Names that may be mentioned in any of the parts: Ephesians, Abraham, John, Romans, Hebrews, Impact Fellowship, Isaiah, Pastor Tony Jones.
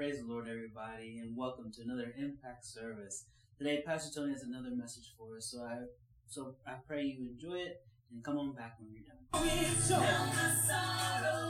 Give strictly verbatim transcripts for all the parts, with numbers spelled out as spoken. Praise the Lord, everybody, and welcome to another Impact service. Today, Pastor Tony has another message for us, so I so I pray you enjoy it, and come on back when you're done.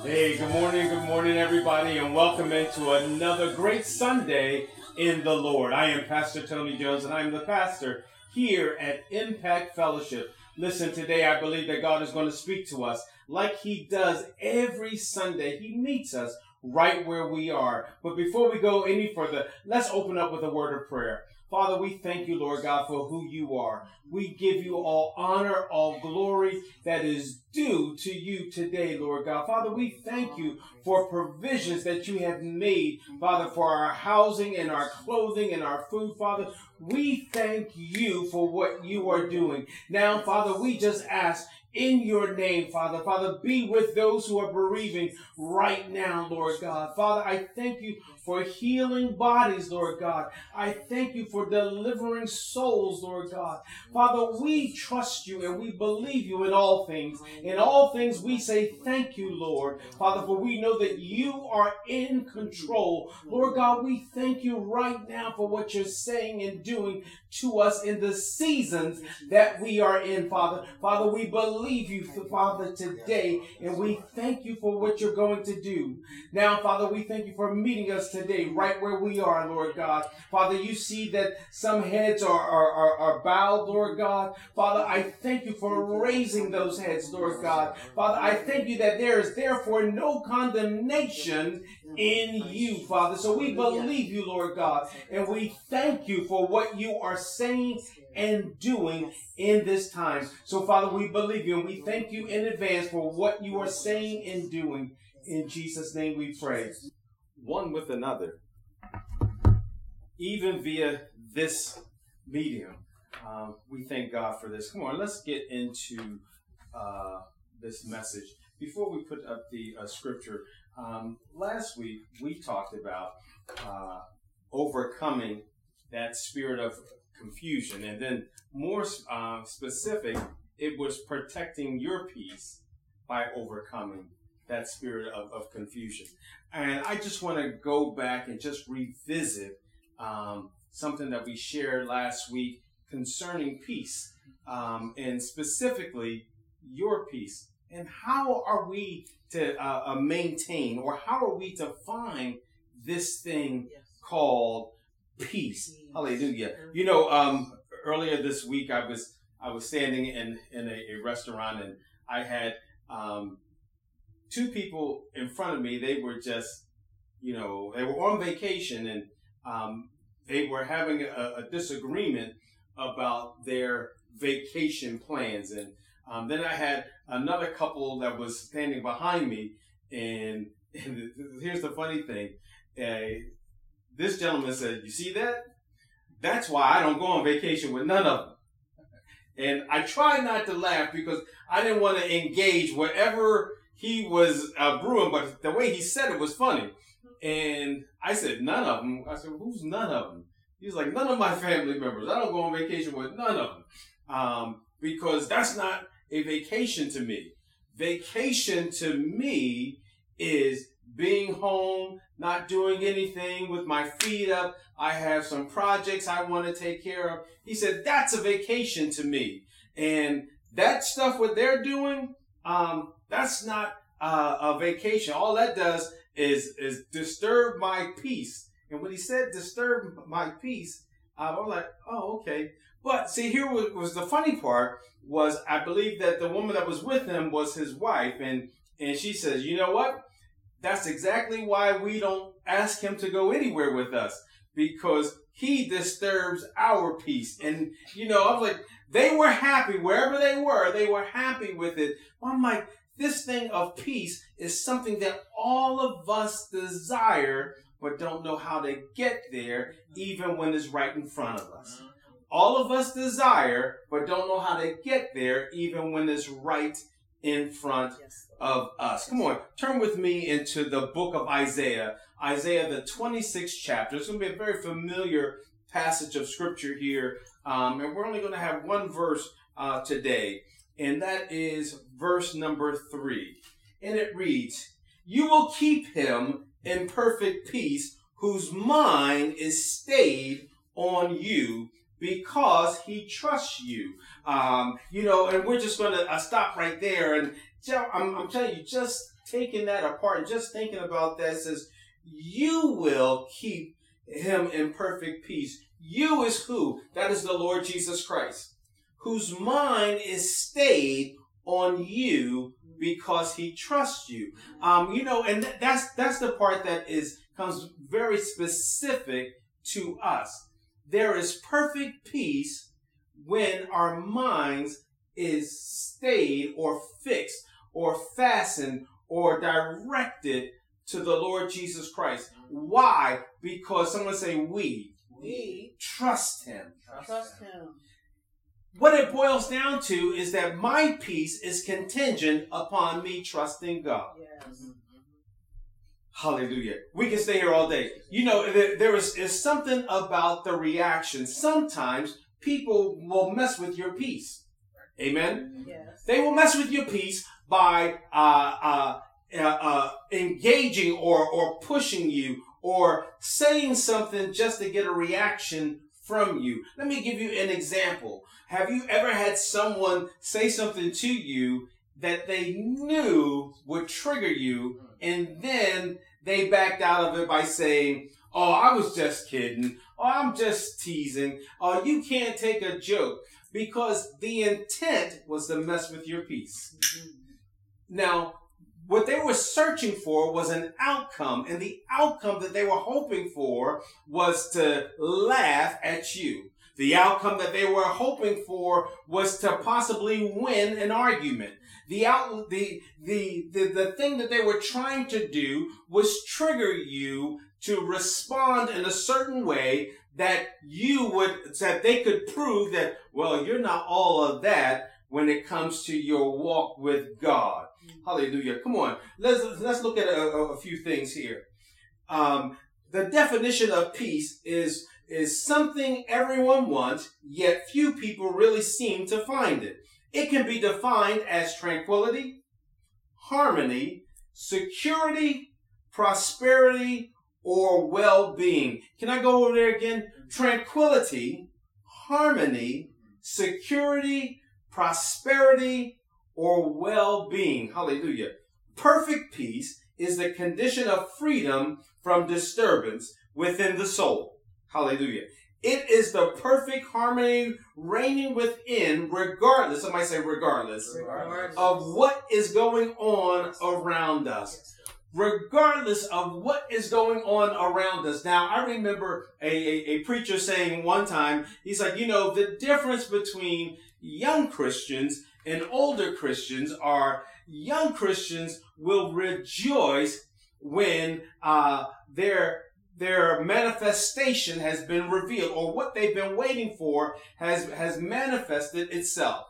Hey, good morning, good morning, everybody, and welcome into another great Sunday in the Lord. I am Pastor Tony Jones, and I am the pastor here at Impact Fellowship. Listen, today I believe that God is going to speak to us like He does every Sunday. He meets us right where we are. But before we go any further, let's open up with a word of prayer. Father, we thank you, Lord God, for who you are. We give you all honor, all glory that is due to you today, Lord God. Father, we thank you for provisions that you have made, Father, for our housing and our clothing and our food, Father. We thank you for what you are doing. Now, Father, we just ask in your name, Father. Father, be with those who are bereaving right now, Lord God. Father, I thank you for healing bodies, Lord God. I thank you for delivering souls, Lord God. Father, we trust you and we believe you in all things. In all things, we say thank you, Lord. Father, for we know that you are in control. Lord God, we thank you right now for what you're saying and doing to us in the seasons that we are in, Father. Father, we believe Leave you, Father, today, and we thank you for what you're going to do. Now, Father, we thank you for meeting us today right where we are, Lord God. Father, you see that some heads are, are, are, are bowed, Lord God. Father, I thank you for raising those heads, Lord God. Father, I thank you that there is therefore no condemnation in you, Father. So we believe you, Lord God, and we thank you for what you are saying and doing in this time. So, Father, we believe you, and we thank you in advance for what you are saying and doing. In Jesus' name we pray. One with another, even via this medium. Um, we thank God for this. Come on, let's get into uh, this message. Before we put up the uh, scripture, um, last week we talked about uh, overcoming that spirit of confusion. And then more uh, specific, it was protecting your peace by overcoming that spirit of, of confusion. And I just want to go back and just revisit um, something that we shared last week concerning peace, um, and specifically your peace. And how are we to uh, uh, maintain, or how are we to find this thing yes. called peace? Hallelujah. You know, um, earlier this week, I was I was standing in, in a, a restaurant, and I had um, two people in front of me. They were just, you know, they were on vacation, and um, they were having a, a disagreement about their vacation plans. And um, then I had another couple that was standing behind me, and, and here's the funny thing. Uh, this gentleman said, "You see that? That's why I don't go on vacation with none of them." And I tried not to laugh because I didn't want to engage whatever he was uh, brewing, but the way he said it was funny. And I said, "None of them?" I said, "Who's none of them?" He was like, "None of my family members. I don't go on vacation with none of them, um, because that's not a vacation to me. Vacation to me is being home, not doing anything, with my feet up. I have some projects I want to take care of." He said, "That's a vacation to me. And that stuff, what they're doing, um, that's not uh, a vacation. All that does is is disturb my peace." And when he said disturb my peace, uh, I'm like, oh, okay. But see, here was, was the funny part was I believe that the woman that was with him was his wife. And, and she says, "You know what? That's exactly why we don't ask him to go anywhere with us, because he disturbs our peace." And, you know, I was like, they were happy wherever they were. They were happy with it. I'm like, this thing of peace is something that all of us desire, but don't know how to get there, even when it's right in front of us. All of us desire, but don't know how to get there, even when it's right in front of us. Come on, turn with me into the book of Isaiah, Isaiah the twenty-sixth chapter. It's going to be a very familiar passage of scripture here, um, and we're only going to have one verse uh, today, and that is verse number three. And it reads, "You will keep him in perfect peace whose mind is stayed on you because he trusts you. Um, you know, and we're just going to uh, stop right there. And I'm, I'm telling you, just taking that apart and just thinking about that says, you will keep him in perfect peace. You is who? That is the Lord Jesus Christ, whose mind is stayed on you because he trusts you. Um, you know, and that's that's the part that is comes very specific to us. There is perfect peace when our minds is stayed or fixed or fastened or directed to the Lord Jesus Christ. Why? Because someone say we. We trust him. Trust, trust him. him. What it boils down to is that my peace is contingent upon me trusting God. Yes. Hallelujah. We can stay here all day. You know, there is, is something about the reaction. Sometimes people will mess with your peace. Amen? Yes. They will mess with your peace by uh, uh, uh, uh, engaging or, or pushing you or saying something just to get a reaction from you. Let me give you an example. Have you ever had someone say something to you that they knew would trigger you, and then they backed out of it by saying, oh, I was just kidding. Oh, I'm just teasing. Oh, you can't take a joke, because the intent was to mess with your peace. Now, what they were searching for was an outcome, and the outcome that they were hoping for was to laugh at you. The outcome that they were hoping for was to possibly win an argument. The out, the, the, the, the thing that they were trying to do was trigger you to respond in a certain way that you would, that they could prove that, well, you're not all of that when it comes to your walk with God. Hallelujah. Come on. Let's, let's look at a, a few things here. Um, the definition of peace is, is something everyone wants, yet few people really seem to find it. It can be defined as tranquility, harmony, security, prosperity, or well-being. Can I go over there again? Tranquility, harmony, security, prosperity, or well-being. Hallelujah. Perfect peace is the condition of freedom from disturbance within the soul. Hallelujah. It is the perfect harmony reigning within, regardless, somebody say regardless, regardless, of what is going on around us. Regardless of what is going on around us. Now, I remember a, a, a preacher saying one time, he's like, you know, the difference between young Christians and older Christians are young Christians will rejoice when uh, their Their manifestation has been revealed, or what they've been waiting for has, has manifested itself.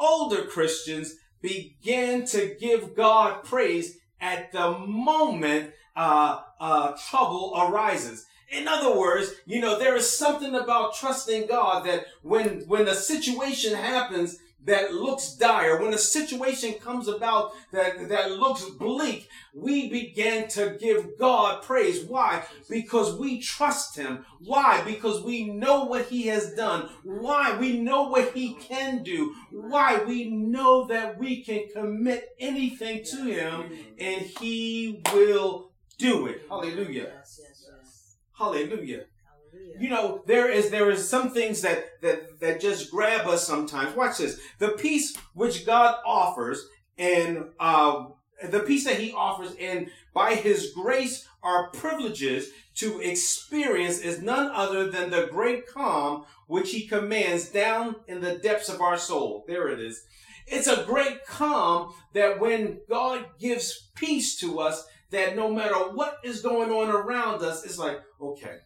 Older Christians begin to give God praise at the moment uh, uh, trouble arises. In other words, you know, there is something about trusting God that when, when a situation happens that looks dire, when a situation comes about that, that looks bleak, we begin to give God praise. Why? Because we trust him. Why? Because we know what he has done. Why? We know what he can do. Why? We know that we can commit anything to him and he will do it. Hallelujah. Yes, yes, yes. Hallelujah. You know, there is there is some things that, that, that just grab us sometimes. Watch this. The peace which God offers and uh, the peace that he offers and by his grace our privileges to experience is none other than the great calm which he commands down in the depths of our soul. There it is. It's a great calm that when God gives peace to us, that no matter what is going on around us, it's like, okay.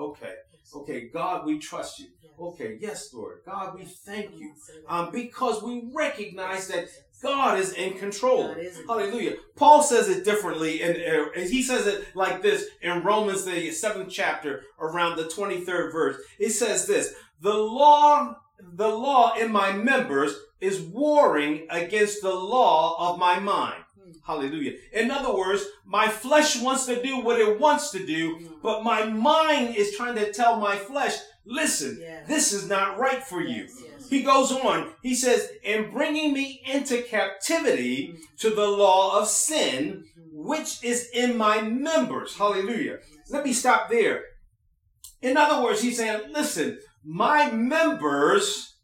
Okay, okay, God, we trust you. Okay, yes, Lord, God, we thank you. Um, because we recognize that God is in control. Hallelujah. Paul says it differently, and uh, he says it like this in Romans, the seventh chapter, around the twenty-third verse. It says this, the law, the law in my members is warring against the law of my mind. Hallelujah. In other words, my flesh wants to do what it wants to do, but my mind is trying to tell my flesh, listen, yes. this is not right for yes, you. Yes. He goes on. He says, and bringing me into captivity mm-hmm. to the law of sin, which is in my members. Hallelujah. Yes. Let me stop there. In other words, he's saying, listen, my members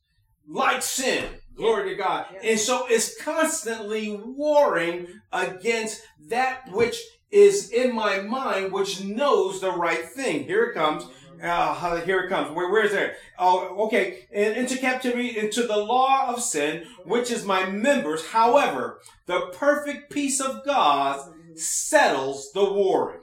like sin. Glory to God. Yes. And so it's constantly warring against that which is in my mind, which knows the right thing. Here it comes. Uh, here it comes. Where, where is that? Oh, okay. And into captivity, into the law of sin, which is my members. However, the perfect peace of God settles the warring.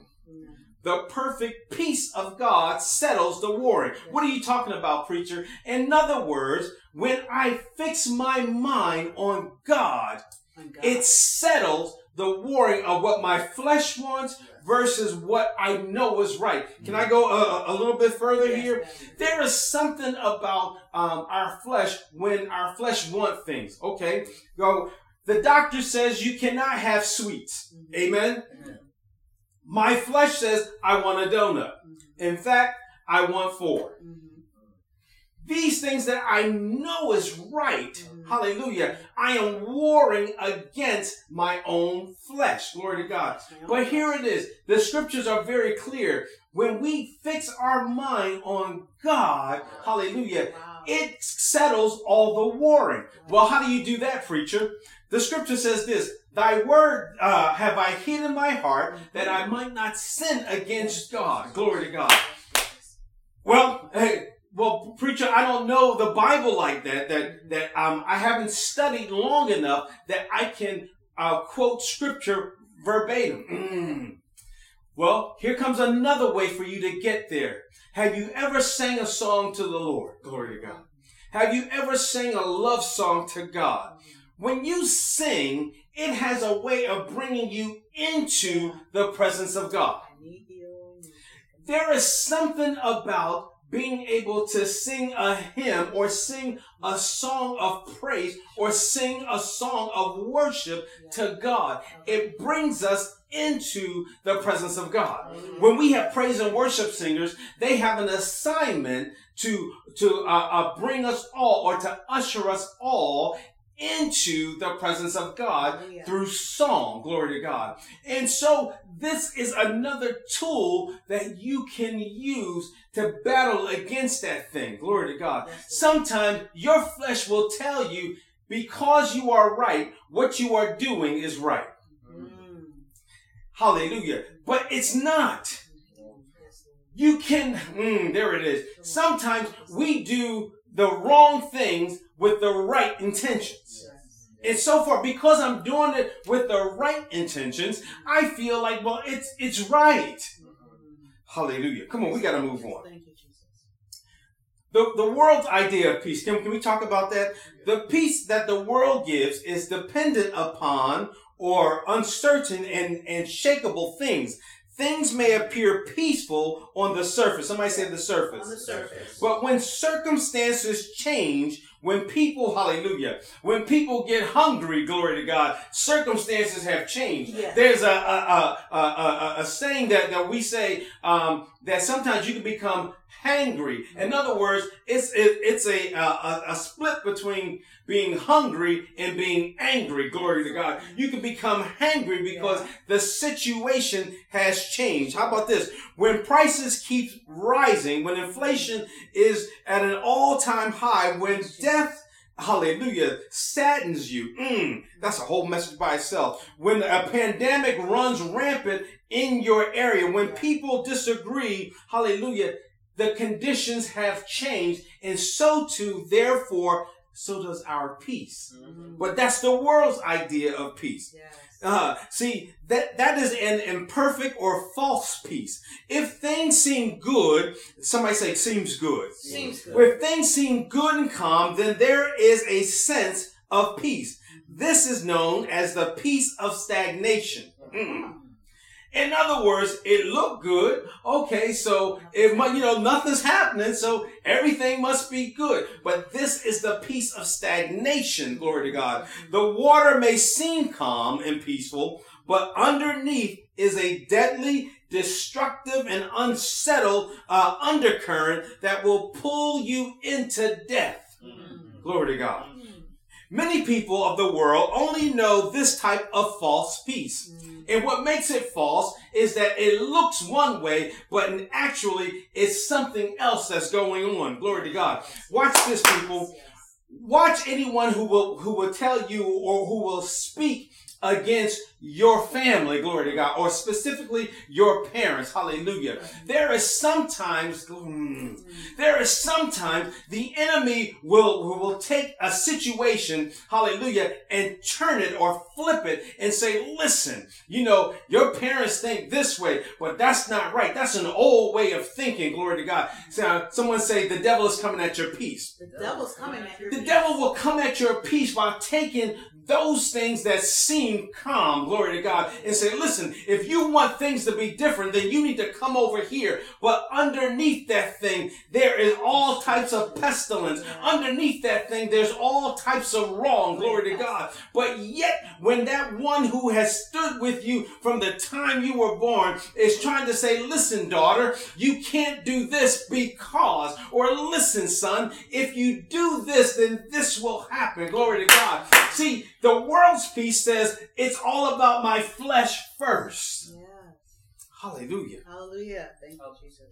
The perfect peace of God settles the warring. What are you talking about, preacher? In other words, when I fix my mind on God, on God. It settles the warring of what my flesh wants versus what I know is right. Can I go a, a little bit further yes, here? Yes, yes. There is something about um, our flesh when our flesh wants things. Okay, go. The doctor says you cannot have sweets. Mm-hmm. Amen? Amen. My flesh says, I want a donut. In fact, I want four. These things that I know is right, hallelujah, I am warring against my own flesh. Glory to God. But here it is. The scriptures are very clear. When we fix our mind on God, hallelujah, it settles all the warring. Well, how do you do that, preacher? The scripture says this. Thy word uh, have I hid in my heart that I might not sin against God. Glory to God. Well, hey, well, preacher, I don't know the Bible like that. That that um, I haven't studied long enough that I can uh, quote scripture verbatim. Well, here comes another way for you to get there. Have you ever sang a song to the Lord? Glory to God. Have you ever sang a love song to God? When you sing, it has a way of bringing you into the presence of God. There is something about being able to sing a hymn or sing a song of praise or sing a song of worship to God. It brings us into the presence of God. When we have praise and worship singers, they have an assignment to, to uh, uh, bring us all or to usher us all into the presence of God yeah. through song. Glory to God. And so this is another tool that you can use to battle against that thing. Glory to God. Sometimes your flesh will tell you because you are right, what you are doing is right. Mm. Hallelujah. But it's not. You can, mm, there it is. Sometimes we do the wrong things with the right intentions. And so far, because I'm doing it with the right intentions, I feel like, well, it's it's right. Hallelujah. Come on, we got to move on. Thank you, Jesus. The, the world's idea of peace, can, can we talk about that? The peace that the world gives is dependent upon or uncertain and, and shakeable things. Things may appear peaceful on the surface. Somebody said the surface. On the surface. But when circumstances change, when people, hallelujah, when people get hungry, glory to God, circumstances have changed. Yes. There's a a, a, a, a saying that, that we say um, that sometimes you can become hangry. In other words, it's it, it's a, a a split between being hungry and being angry. Glory to God. You can become hangry because yeah. the situation has changed. How about this? When prices keep rising, when inflation is at an all-time high, when death, hallelujah, saddens you. Mm, that's a whole message by itself. When a pandemic runs rampant in your area, when people disagree, hallelujah, the conditions have changed, and so too, therefore, so does our peace. Mm-hmm. But that's the world's idea of peace. Yes. Uh, see, that that is an imperfect or false peace. If things seem good, somebody say, seems good. Seems good. If things seem good and calm, then there is a sense of peace. This is known as the peace of stagnation. Mm. In other words, it looked good. Okay, so it might, you know, nothing's happening, so everything must be good. But this is the peace of stagnation, glory to God. The water may seem calm and peaceful, but underneath is a deadly, destructive, and unsettled uh, undercurrent that will pull you into death. Mm-hmm. Glory to God. Mm-hmm. Many people of the world only know this type of false peace. Mm-hmm. And what makes it false is that it looks one way, but actually it's something else that's going on. Glory to God. Watch this, people. Watch anyone who will who will tell you or who will speak against your family, glory to God, or specifically your parents, hallelujah. There is sometimes, mm, there is sometimes the enemy will, will take a situation, hallelujah, and turn it or flip it and say, listen, you know, your parents think this way, but that's not right. That's an old way of thinking, glory to God. So someone say, the devil is coming at your peace. The devil's coming at your peace. The devil will come at your peace by taking those things that seem calm, glory to God, and say, listen, if you want things to be different, then you need to come over here. But underneath that thing, there is all types of pestilence. Underneath that thing, there's all types of wrong, glory to God. But yet, when that one who has stood with you from the time you were born is trying to say, listen, daughter, you can't do this because, or listen, son, if you do this, then this will happen, glory to God. See, the world's peace says it's all about my flesh first. Yes. Hallelujah. Hallelujah. Thank you, Jesus.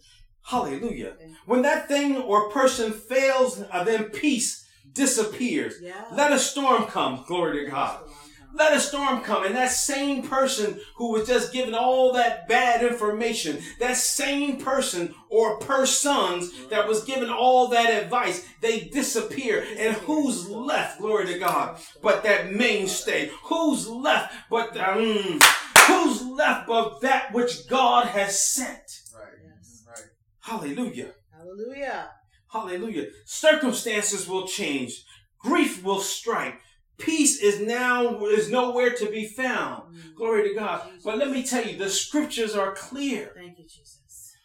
Hallelujah. You. When that thing or person fails, then peace disappears. Yeah. Let a storm come. Glory to God. Let a storm come, and that same person who was just given all that bad information, that same person or persons that was given all that advice, they disappear. And who's left, glory to God, but that mainstay? Who's left but the, mm, who's left but that which God has sent? Right. Right. Hallelujah. Hallelujah. Hallelujah. Circumstances will change. Grief will strike. Peace is now, is nowhere to be found. Mm-hmm. Glory to God. Jesus. But let me tell you, the scriptures are clear. Thank you, Jesus.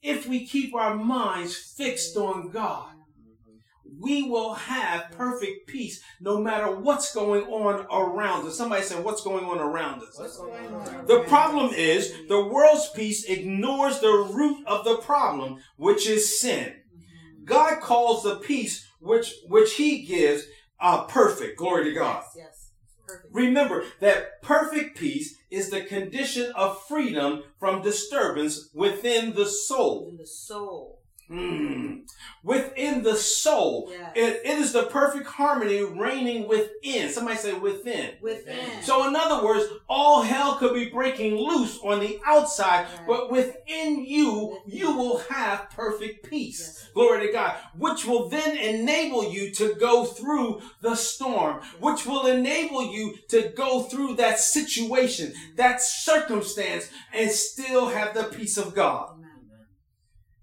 If we keep our minds fixed on God, mm-hmm. we will have perfect peace no matter what's going on around us. Somebody said, what's going on around us? What's going on? The problem is the world's peace ignores the root of the problem, which is sin. Mm-hmm. God calls the peace which, which he gives Ah, perfect. Glory to God. Yes, yes. Perfect. Remember that perfect peace is the condition of freedom from disturbance within the soul. Within the soul. Mm. Within the soul. Yes. It, it is the perfect harmony reigning within. Somebody say within. Within. So in other words, all hell could be breaking loose on the outside, right. but within you, within. you will have perfect peace. Yes. Glory to God. Which will then enable you to go through the storm, which will enable you to go through that situation, that circumstance, and still have the peace of God.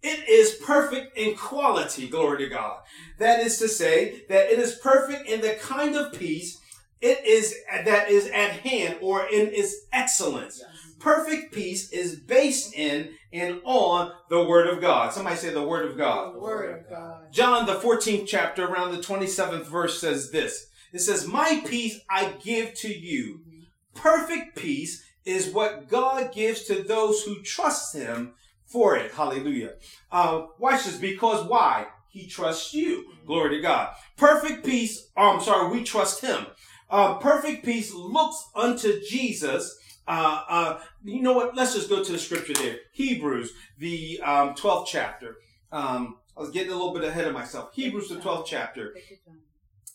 It is perfect in quality, glory to God. That is to say that it is perfect in the kind of peace it is that is at hand or in its excellence. Yes. Perfect peace is based in and on the Word of God. Somebody say the Word of God. The Word of God. John, the fourteenth chapter, around the twenty-seventh verse says this. It says, my peace I give to you. Perfect peace is what God gives to those who trust him for it. Hallelujah. Uh, watch this. Because why? He trusts you. Glory to God. Perfect peace. Oh, I'm sorry. We trust him. Uh, perfect peace looks unto Jesus. Uh, uh, you know what? Let's just go to the scripture there. Hebrews, the um, twelfth chapter. Um, I was getting a little bit ahead of myself. Hebrews, the twelfth chapter.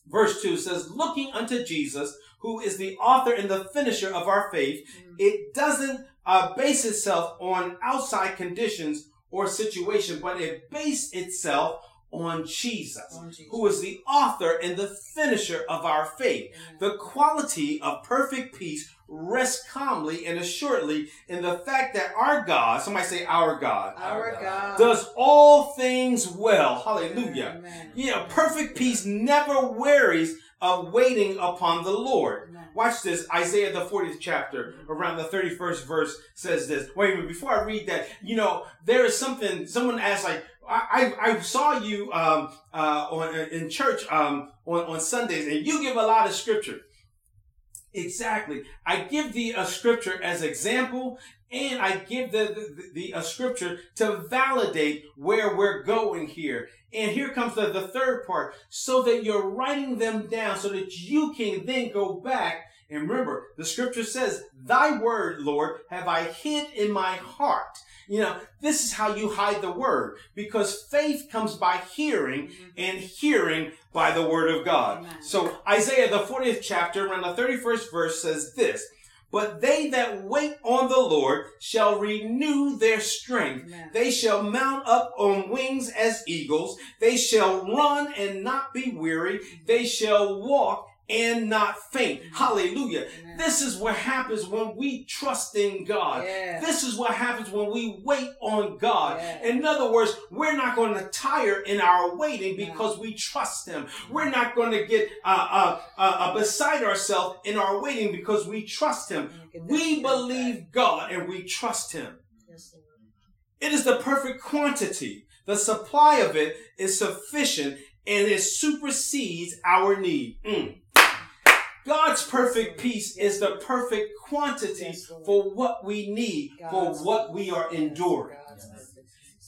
Verse two says, looking unto Jesus, who is the author and the finisher of our faith, it doesn't Uh, base itself on outside conditions or situation, but it based itself on Jesus, on Jesus, who is the author and the finisher of our faith. Amen. The quality of perfect peace rests calmly and assuredly in the fact that our God, somebody say our God, our, our God. God, does all things well. Hallelujah. Amen. Yeah, perfect peace never wearies of waiting upon the Lord. Amen. Watch this. Isaiah, the fortieth chapter, around the thirty-first verse says this. Wait a minute. Before I read that, you know, there is something, someone asked, like, I, I, I saw you, um, uh, on, in church, um, on, on Sundays, and you give a lot of scripture. Exactly. I give thee a scripture as example, and I give the, the, the a scripture to validate where we're going here. And here comes the, the third part, so that you're writing them down so that you can then go back. And remember, the scripture says, thy word, Lord, have I hid in my heart. You know, this is how you hide the word, because faith comes by hearing, mm-hmm. and hearing by the word of God. Amen. So Isaiah, the fortieth chapter, around the thirty-first verse says this, but they that wait on the Lord shall renew their strength. Amen. They shall mount up on wings as eagles. They shall run and not be weary. They shall walk and not faint. Hallelujah. Amen. This is what happens when we trust in God. Yeah. This is what happens when we wait on God. Yeah. In other words, we're not going to tire in our waiting because yeah. we trust Him. We're not going to get uh, uh, uh, beside ourselves in our waiting because we trust Him. We believe God and we trust Him. It is the perfect quantity. The supply of it is sufficient and it supersedes our need. Mm. God's perfect peace is the perfect quantity for what we need, for what we are enduring.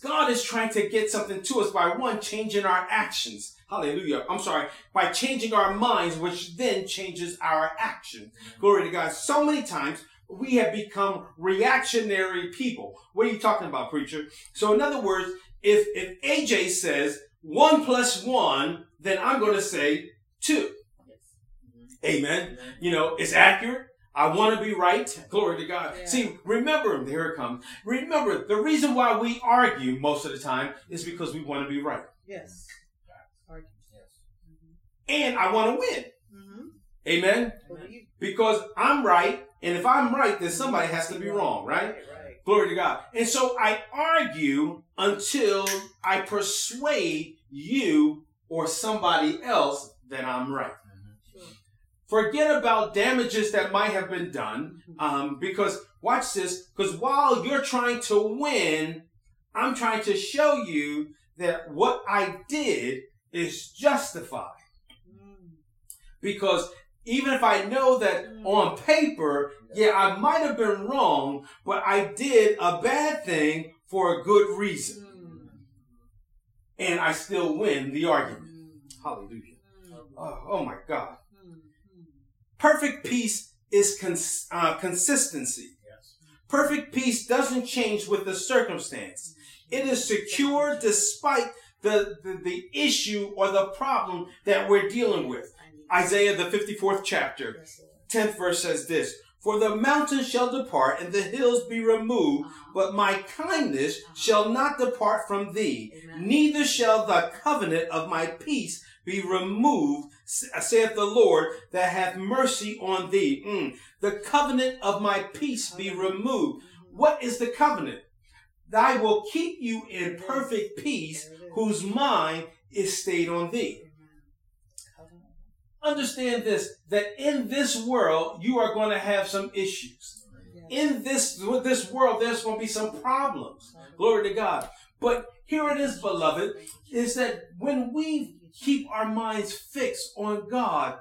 God is trying to get something to us by, one, changing our actions. Hallelujah. I'm sorry. By changing our minds, which then changes our actions. Glory to God. So many times we have become reactionary people. What are you talking about, preacher? So in other words, if, if A J says one plus one, then I'm going to say two. Amen. Amen. You know, it's accurate. I want to be right. Glory to God. Yeah. See, remember, here it comes. Remember, the reason why we argue most of the time is because we want to be right. Yes. Argue. Yes. Mm-hmm. And I want to win. Mm-hmm. Amen. Amen. Because I'm right. And if I'm right, then somebody has to be wrong, right? Right, right. Glory to God. And so I argue until I persuade you or somebody else that I'm right. Forget about damages that might have been done, um, because, watch this, because while you're trying to win, I'm trying to show you that what I did is justified. Because even if I know that on paper, yeah, I might have been wrong, but I did a bad thing for a good reason. And I still win the argument. Hallelujah. Oh, oh my God. Perfect peace is cons- uh, consistency. Yes. Perfect peace doesn't change with the circumstance. It is secure despite the, the, the issue or the problem that we're dealing with. Isaiah, the fifty-fourth chapter, tenth verse says this, for the mountains shall depart and the hills be removed, but my kindness shall not depart from thee. Neither shall the covenant of my peace be removed, saith the Lord, that hath mercy on thee. Mm. The covenant of my peace be removed. What is the covenant? I will keep you in perfect peace, whose mind is stayed on thee. Understand this, that in this world, you are going to have some issues. In this, this world, there's going to be some problems. Glory to God. But here it is, beloved, is that when we keep our minds fixed on God,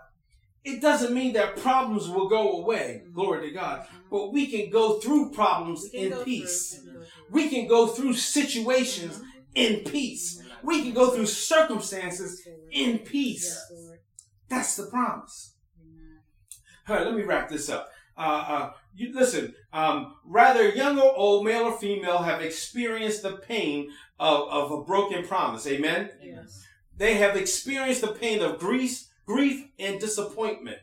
it doesn't mean that problems will go away. Mm-hmm. Glory to God. Mm-hmm. But we can go through problems in peace. Through. We can go through situations mm-hmm. in peace. Mm-hmm. We can go through circumstances in peace. Yeah. That's the promise. Mm-hmm. All right, let me wrap this up. Uh, uh, you, listen, um, rather young or old, male or female, have experienced the pain of, of a broken promise. Amen? Yes. They have experienced the pain of grief, grief and disappointment,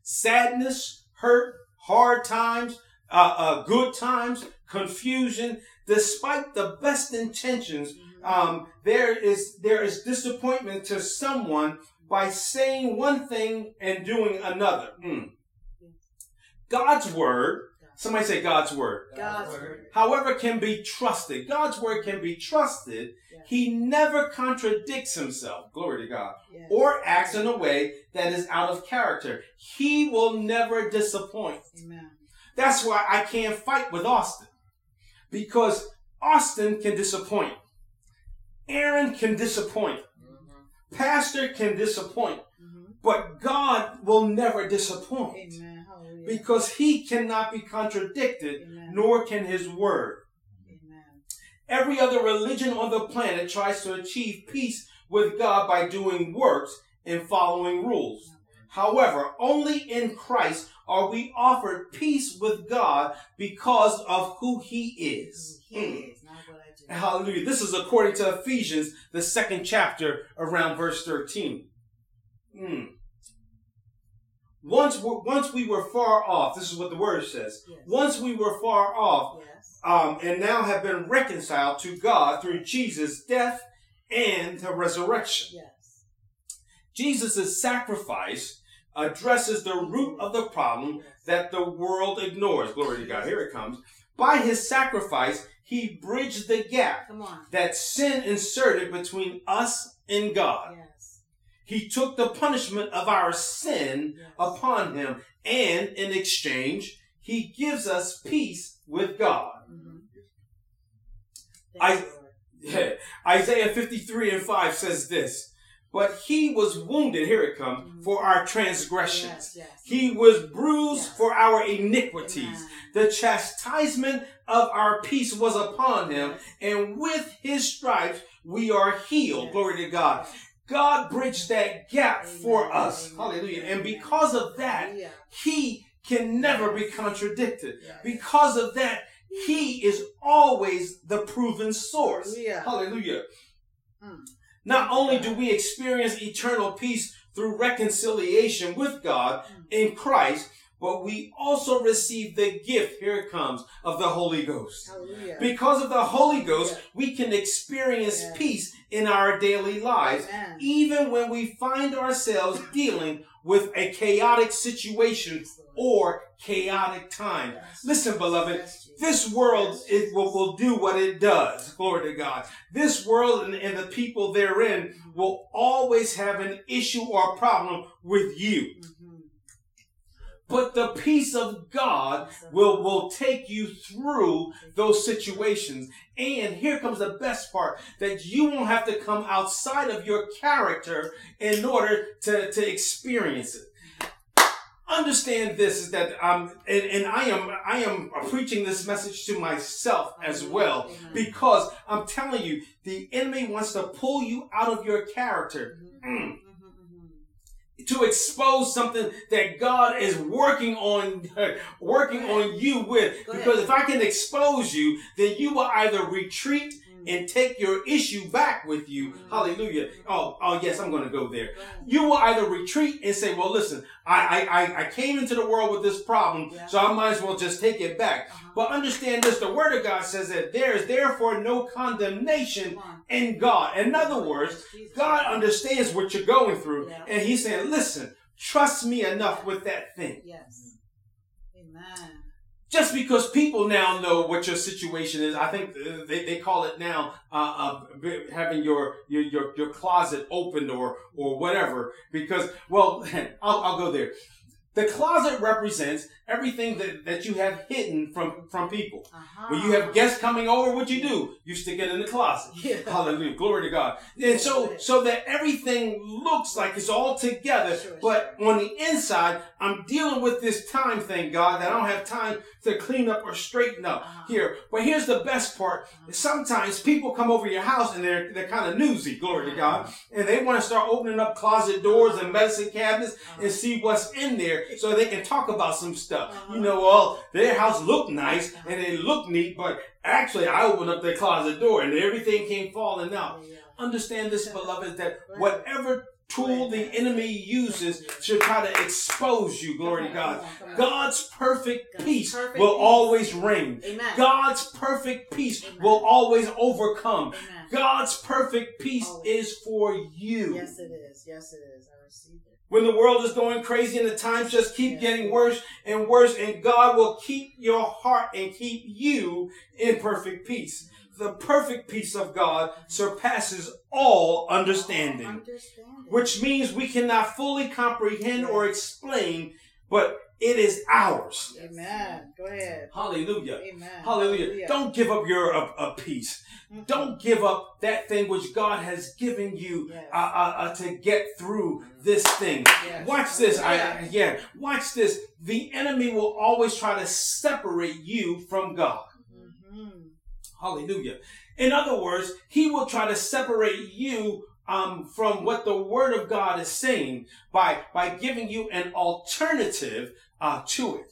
sadness, hurt, hard times, uh, uh, good times, confusion. Despite the best intentions, um, there is there is disappointment to someone by saying one thing and doing another. Mm. God's word. Somebody say God's word. God's word. However, can be trusted. God's word can be trusted. Yes. He never contradicts himself. Glory to God. Yes. Or acts in a way that is out of character. He will never disappoint. Amen. That's why I can't fight with Austin. Because Austin can disappoint. Aaron can disappoint. Mm-hmm. Pastor can disappoint. Mm-hmm. But God will never disappoint. Amen. Hallelujah. Because he cannot be contradicted, Amen. Nor can his word. Amen. Every other religion on the planet tries to achieve peace with God by doing works and following rules. Amen. However, only in Christ are we offered peace with God because of who he is. Who he is, not what I do. Hallelujah. This is according to Ephesians, the second chapter, around verse thirteen. Mm. Once, we're, once we were far off, this is what the word says. Yes. Once we were far off, yes. um, and now have been reconciled to God through Jesus' death and the resurrection. Yes. Jesus' sacrifice addresses the root of the problem that the world ignores. Glory to God. Here it comes. By his sacrifice, he bridged the gap that sin inserted between us and God. Yes. He took the punishment of our sin yes. upon him, and in exchange, he gives us peace with God. Mm-hmm. I, yeah, Isaiah fifty-three and five says this. But he was wounded, here it comes, mm-hmm. for our transgressions. Yes, yes. He was bruised yes. for our iniquities. Amen. The chastisement of our peace was upon him, and with his stripes we are healed. Yes. Glory to God. God bridged that gap Amen. For us. Amen. Hallelujah. And because of that, Hallelujah. He can never be contradicted. Yes. Because of that, he is always the proven source. Hallelujah. Hallelujah. Mm. Not only do we experience eternal peace through reconciliation with God in Christ, but we also receive the gift, here it comes, of the Holy Ghost. Hallelujah. Because of the Holy Ghost, yeah. we can experience yeah. peace in our daily lives, Amen. Even when we find ourselves dealing with a chaotic situation or chaotic time. Yes. Listen, beloved, this world is, will, will do what it does. Glory to God. This world and, and the people therein will always have an issue or a problem with you. Mm-hmm. But the peace of God will, will take you through those situations. And here comes the best part, that you won't have to come outside of your character in order to, to experience it. Understand this, is that um and, and I am I am preaching this message to myself as well, because I'm telling you, the enemy wants to pull you out of your character. Mm. To expose something that God is working on, working on you with. Because if I can expose you, then you will either retreat and take your issue back with you. Hallelujah. Oh, oh yes, I'm going to go there. You will either retreat and say, well, listen, I, I, I came into the world with this problem, so I might as well just take it back. But understand this, the word of God says that there is therefore no condemnation in God. In other words, God understands what you're going through. And he's saying, listen, trust me enough with that thing. Yes. Amen. Just because people now know what your situation is, I think they, they call it now uh, uh, having your, your your your closet open or or whatever. Because, well, I'll, I'll go there. The closet represents everything that, that you have hidden from, from people. Uh-huh. When you have guests coming over, what you do? You stick it in the closet. Yeah. Hallelujah. Glory to God. And so, so that everything looks like it's all together. Sure, but sure. on the inside, I'm dealing with this time thing, God, that I don't have time to clean up or straighten up uh-huh. here. But here's the best part. Uh-huh. Sometimes people come over your house and they're, they're kind of newsy. Glory uh-huh. to God. And they want to start opening up closet doors and medicine cabinets uh-huh. and see what's in there, so they can talk about some stuff. Uh-huh. You know, well, their house looked nice and they looked neat, but actually I opened up their closet door and everything came falling out. Yeah. Understand this, beloved, that whatever tool the enemy uses should try to expose you, glory to God. God's perfect peace will always reign. God's perfect peace will always overcome. God's perfect peace is for you. Yes, it is. Yes, it is. I receive it. When the world is going crazy and the times just keep yes. getting worse and worse, and God will keep your heart and keep you in perfect peace. The perfect peace of God surpasses all understanding, all understanding. Which means we cannot fully comprehend yes. or explain, but It is ours. Amen. Go ahead. Hallelujah. Amen. Hallelujah. Hallelujah. Don't give up your uh, uh, peace. Mm-hmm. Don't give up that thing which God has given you yes. uh, uh, uh, to get through this thing. Yes. Watch this. Yeah. I, yeah. Watch this. The enemy will always try to separate you from God. Mm-hmm. Hallelujah. In other words, he will try to separate you Um, from what the Word of God is saying by, by giving you an alternative uh, to it.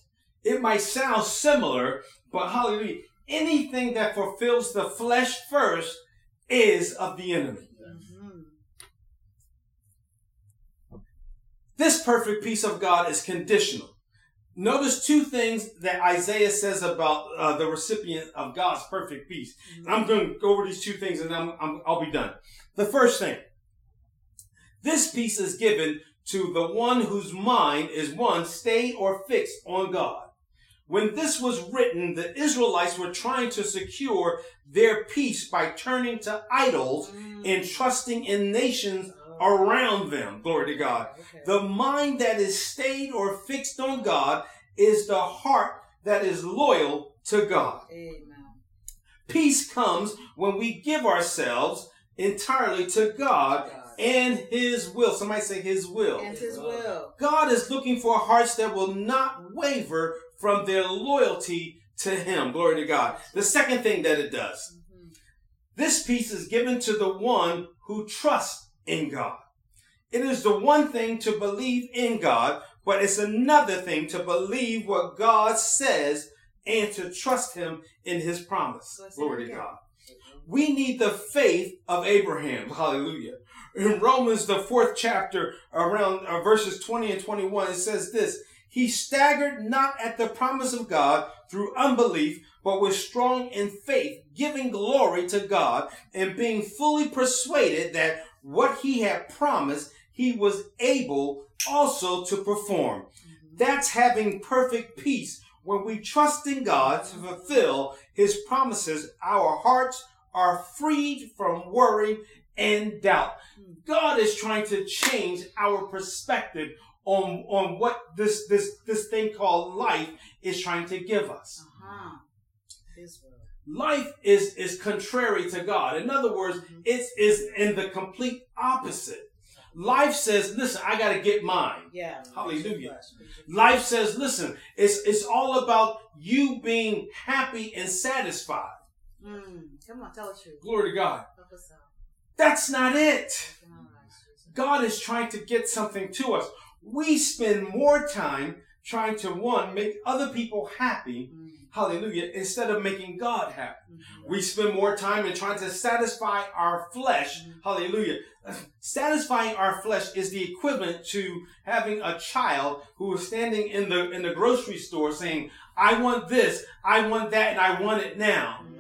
It might sound similar, but hallelujah, anything that fulfills the flesh first is of the enemy. Mm-hmm. This perfect peace of God is conditional. Notice two things that Isaiah says about uh, the recipient of God's perfect peace. Mm-hmm. And I'm going to go over these two things and I'm, I'm, I'll be done. The first thing, this peace is given to the one whose mind is one stayed or fixed on God. When this was written, the Israelites were trying to secure their peace by turning to idols mm-hmm. and trusting in nations around them. Glory to God. Okay. The mind that is stayed or fixed on God is the heart that is loyal to God. Amen. Peace comes when we give ourselves entirely to God, God and His will. Somebody say His will. And His will. God is looking for hearts that will not waver from their loyalty to Him. Glory to God. The second thing that it does, mm-hmm. this peace is given to the one who trusts in God. It is the one thing to believe in God, but it's another thing to believe what God says and to trust Him in His promise. Glory to God. We need the faith of Abraham. Hallelujah. In Romans, the fourth chapter, around uh, verses twenty and twenty-one, it says this, "He staggered not at the promise of God through unbelief, but was strong in faith, giving glory to God and being fully persuaded that what He had promised, He was able also to perform." That's having perfect peace. When we trust in God to fulfill His promises, our hearts are freed from worry and doubt. God is trying to change our perspective on, on what this, this, this thing called life is trying to give us. Uh-huh. Life is, is contrary to God. In other words, it is in the complete opposite. Life says, listen, I got to get mine. Yeah. Hallelujah. Life says, listen, it's, it's all about you being happy and satisfied. Mm, come on, tell the truth. Glory to God. That's not it. God is trying to get something to us. We spend more time trying to, one, make other people happy, mm. hallelujah, instead of making God happy. Mm-hmm. We spend more time in trying to satisfy our flesh, mm-hmm. hallelujah. Satisfying our flesh is the equivalent to having a child who is standing in the in the grocery store saying, I want this, I want that, and I want it now. Mm-hmm.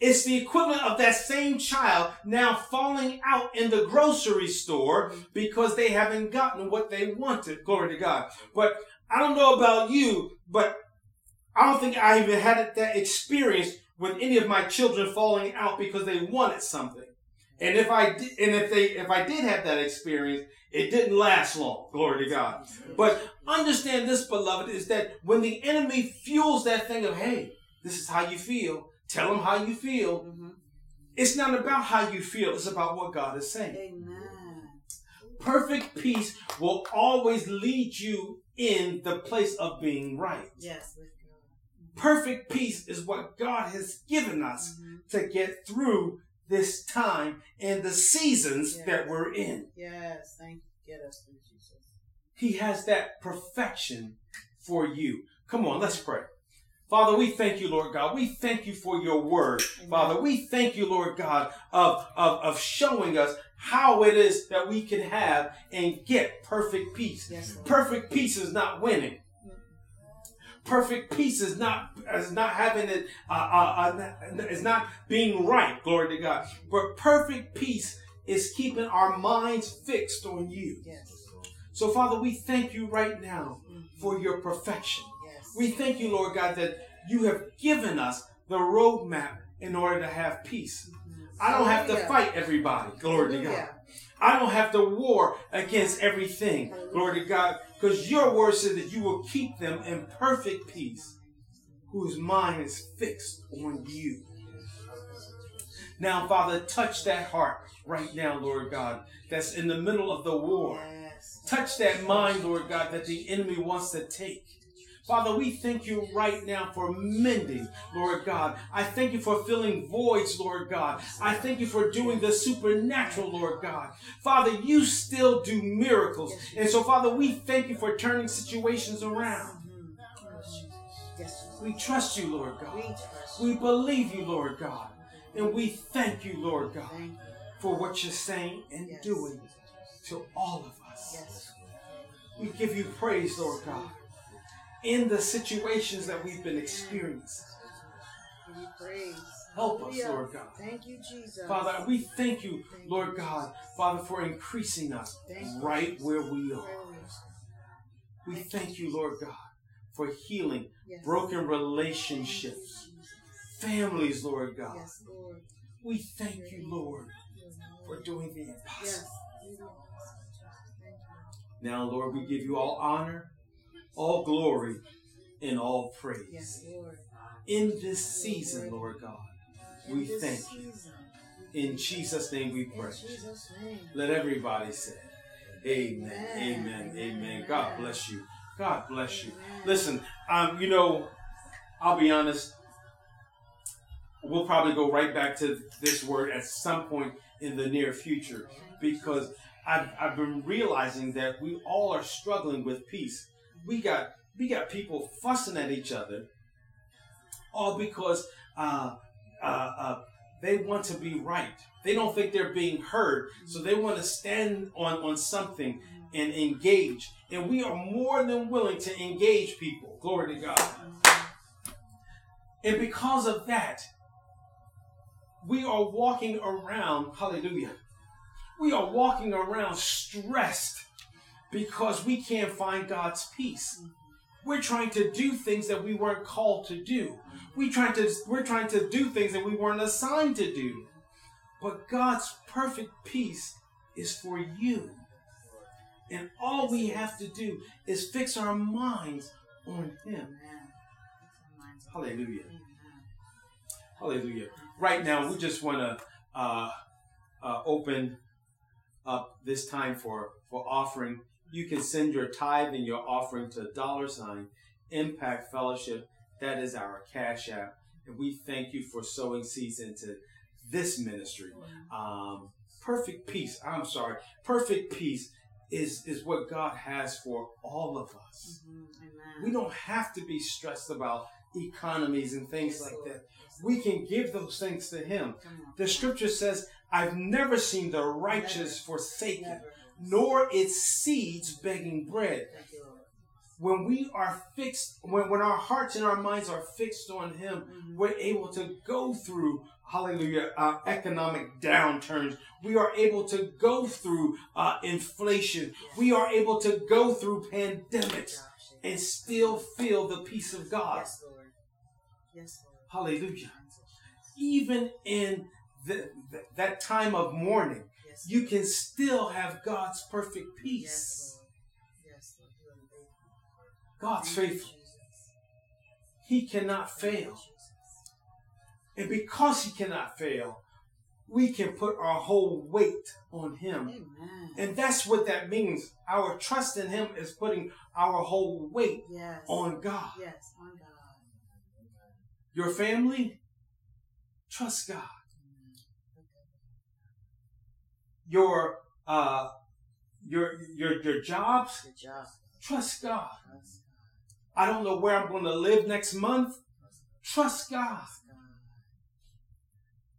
It's the equivalent of that same child now falling out in the grocery store because they haven't gotten what they wanted, glory to God. But I don't know about you, but I don't think I even had that experience with any of my children falling out because they wanted something. And if I did, and if they, if I did have that experience, it didn't last long. Glory to God. But understand this, beloved, is that when the enemy fuels that thing of, hey, this is how you feel. Tell them how you feel. Mm-hmm. It's not about how you feel. It's about what God is saying. Amen. Perfect peace will always lead you in the place of being right. Yes. Perfect peace is what God has given us mm-hmm. to get through this time and the seasons yes. that we're in. Yes. Thank you. Get us through, Jesus. He has that perfection for you. Come on, let's pray. Father, we thank you, Lord God. We thank you for your word. Amen. Father, we thank you, Lord God, of, of, of showing us how it is that we can have and get perfect peace. Yes, perfect peace is not winning. Perfect peace is not is not having it uh, uh, uh, is not being right. Glory to God. But perfect peace is keeping our minds fixed on you. Yes. So, Father, we thank you right now for your perfection. We thank you, Lord God, that you have given us the roadmap in order to have peace. I don't have to fight everybody. Glory to God. I don't have to war against everything. Glory to God. Because your word said that you will keep them in perfect peace, whose mind is fixed on you. Now, Father, touch that heart right now, Lord God, that's in the middle of the war. Touch that mind, Lord God, that the enemy wants to take. Father, we thank you right now for mending, Lord God. I thank you for filling voids, Lord God. I thank you for doing the supernatural, Lord God. Father, you still do miracles. And so, Father, we thank you for turning situations around. We trust you, Lord God. We believe you, Lord God. And we thank you, Lord God, for what you're saying and doing to all of us. We give you praise, Lord God, in the situations that we've been experiencing. Help us, Lord God. Thank you, Jesus. Father, we thank you, Lord God, Father, for increasing us right where we are. We thank you, Lord God, for healing broken relationships, families, Lord God. We thank you, Lord, for doing the impossible. Now, Lord, we give you all honor, all glory, and all praise. In this season, Lord God, we thank you. In Jesus' name we pray. Let everybody say, amen, amen, amen. God bless you. God bless you. Listen, um, you know, I'll be honest. We'll probably go right back to this word at some point in the near future, because I've, I've been realizing that we all are struggling with peace. We got we got people fussing at each other, all because uh, uh, uh, they want to be right. They don't think they're being heard, so they want to stand on, on something and engage. And we are more than willing to engage people. Glory to God. And because of that, we are walking around, hallelujah, we are walking around stressed, because we can't find God's peace. We're trying to do things that we weren't called to do. We trying to, we're trying to do things that we weren't assigned to do. But God's perfect peace is for you. And all we have to do is fix our minds on Him. Hallelujah. Hallelujah. Right now, we just want to uh, uh, open up this time for, for offering. You can send your tithe and your offering to dollar sign Impact Fellowship. That is our Cash App. And we thank you for sowing seeds into this ministry. Um, perfect peace. I'm sorry. Perfect peace is, is what God has for all of us. Mm-hmm. We don't have to be stressed about economies and things like that. We can give those things to Him. The scripture says, I've never seen the righteous forsaken, nor its seeds begging bread. When we are fixed, when, when our hearts and our minds are fixed on Him, mm-hmm. we're able to go through, hallelujah, uh, economic downturns. We are able to go through uh, inflation. We are able to go through pandemics and still feel the peace of God. Yes, Lord. Yes, Lord. Hallelujah. Even in the, the, that time of mourning, yes, you can still have God's perfect peace. Yes, Lord. God's faithful. He cannot fail. And because He cannot fail, we can put our whole weight on Him. Amen. And that's what that means. Our trust in Him is putting our whole weight yes. on God. Yes, on God. Your family, trust God. Your uh, your your your jobs, job. trust God. Trust God. I don't know where I'm going to live next month. Trust God.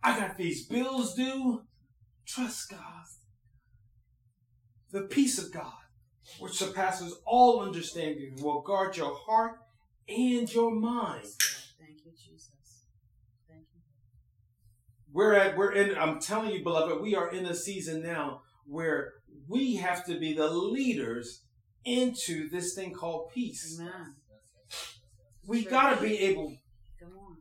I got these bills due. Trust God. The peace of God, which surpasses all understanding, will guard your heart and your mind. Thank you, Jesus. Thank you. We're at, we're in, I'm telling you, beloved, we are in a season now where we have to be the leaders into this thing called peace. Amen. We gotta be able. Come on.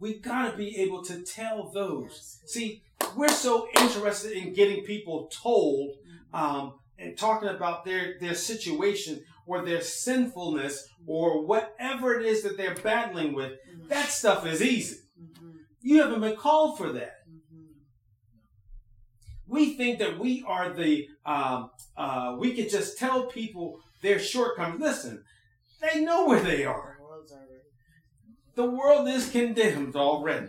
We gotta be able to tell those. Yes. See, we're so interested in getting people told um, and talking about their, their situation or their sinfulness or whatever it is that they're battling with. Mm-hmm. That stuff is easy. Mm-hmm. You haven't been called for that. Mm-hmm. We think that we are the, um, uh, we can just tell people their shortcomings. Listen, they know where they are. The world is condemned already.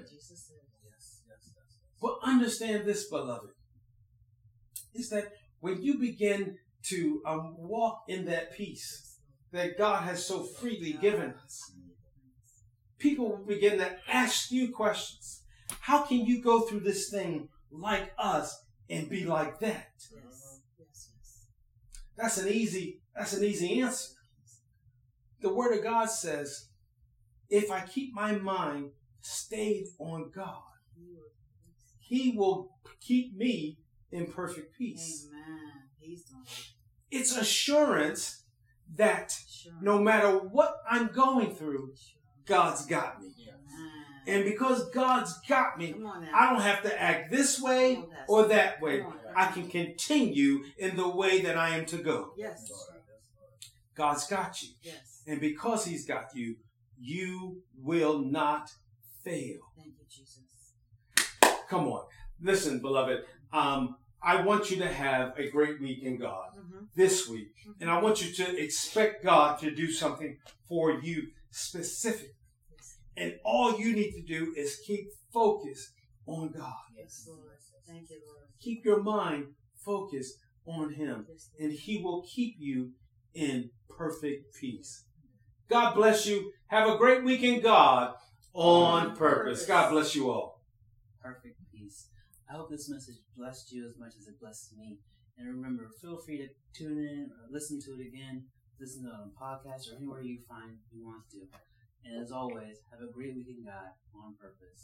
But understand this, beloved, is that when you begin to um, walk in that peace that God has so freely given us, people will begin to ask you questions. How can you go through this thing like us and be like that? Yes. Yes, yes. That's an easy, that's an easy answer. The Word of God says, if I keep my mind stayed on God, He will keep me in perfect peace. Amen. It's assurance that no matter what I'm going through, God's got me. Yes. And because God's got me, I don't have to act this way or that way. I can continue in the way that I am to go. Yes. God's got you. Yes. And because He's got you, you will not fail. Thank you, Jesus. Come on. Listen, beloved, um, I want you to have a great week in God mm-hmm. this week. Mm-hmm. And I want you to expect God to do something for you specifically. Yes. And all you need to do is keep focused on God. Yes, Lord. Thank you, Lord. Keep your mind focused on Him. Yes, and He will keep you in perfect peace. God bless you. Have a great week in God on purpose. God bless you all. Perfect peace. I hope this message blessed you as much as it blessed me. And remember, feel free to tune in or listen to it again. Listen to it on podcasts or anywhere you find you want to. And as always, have a great week in God on purpose.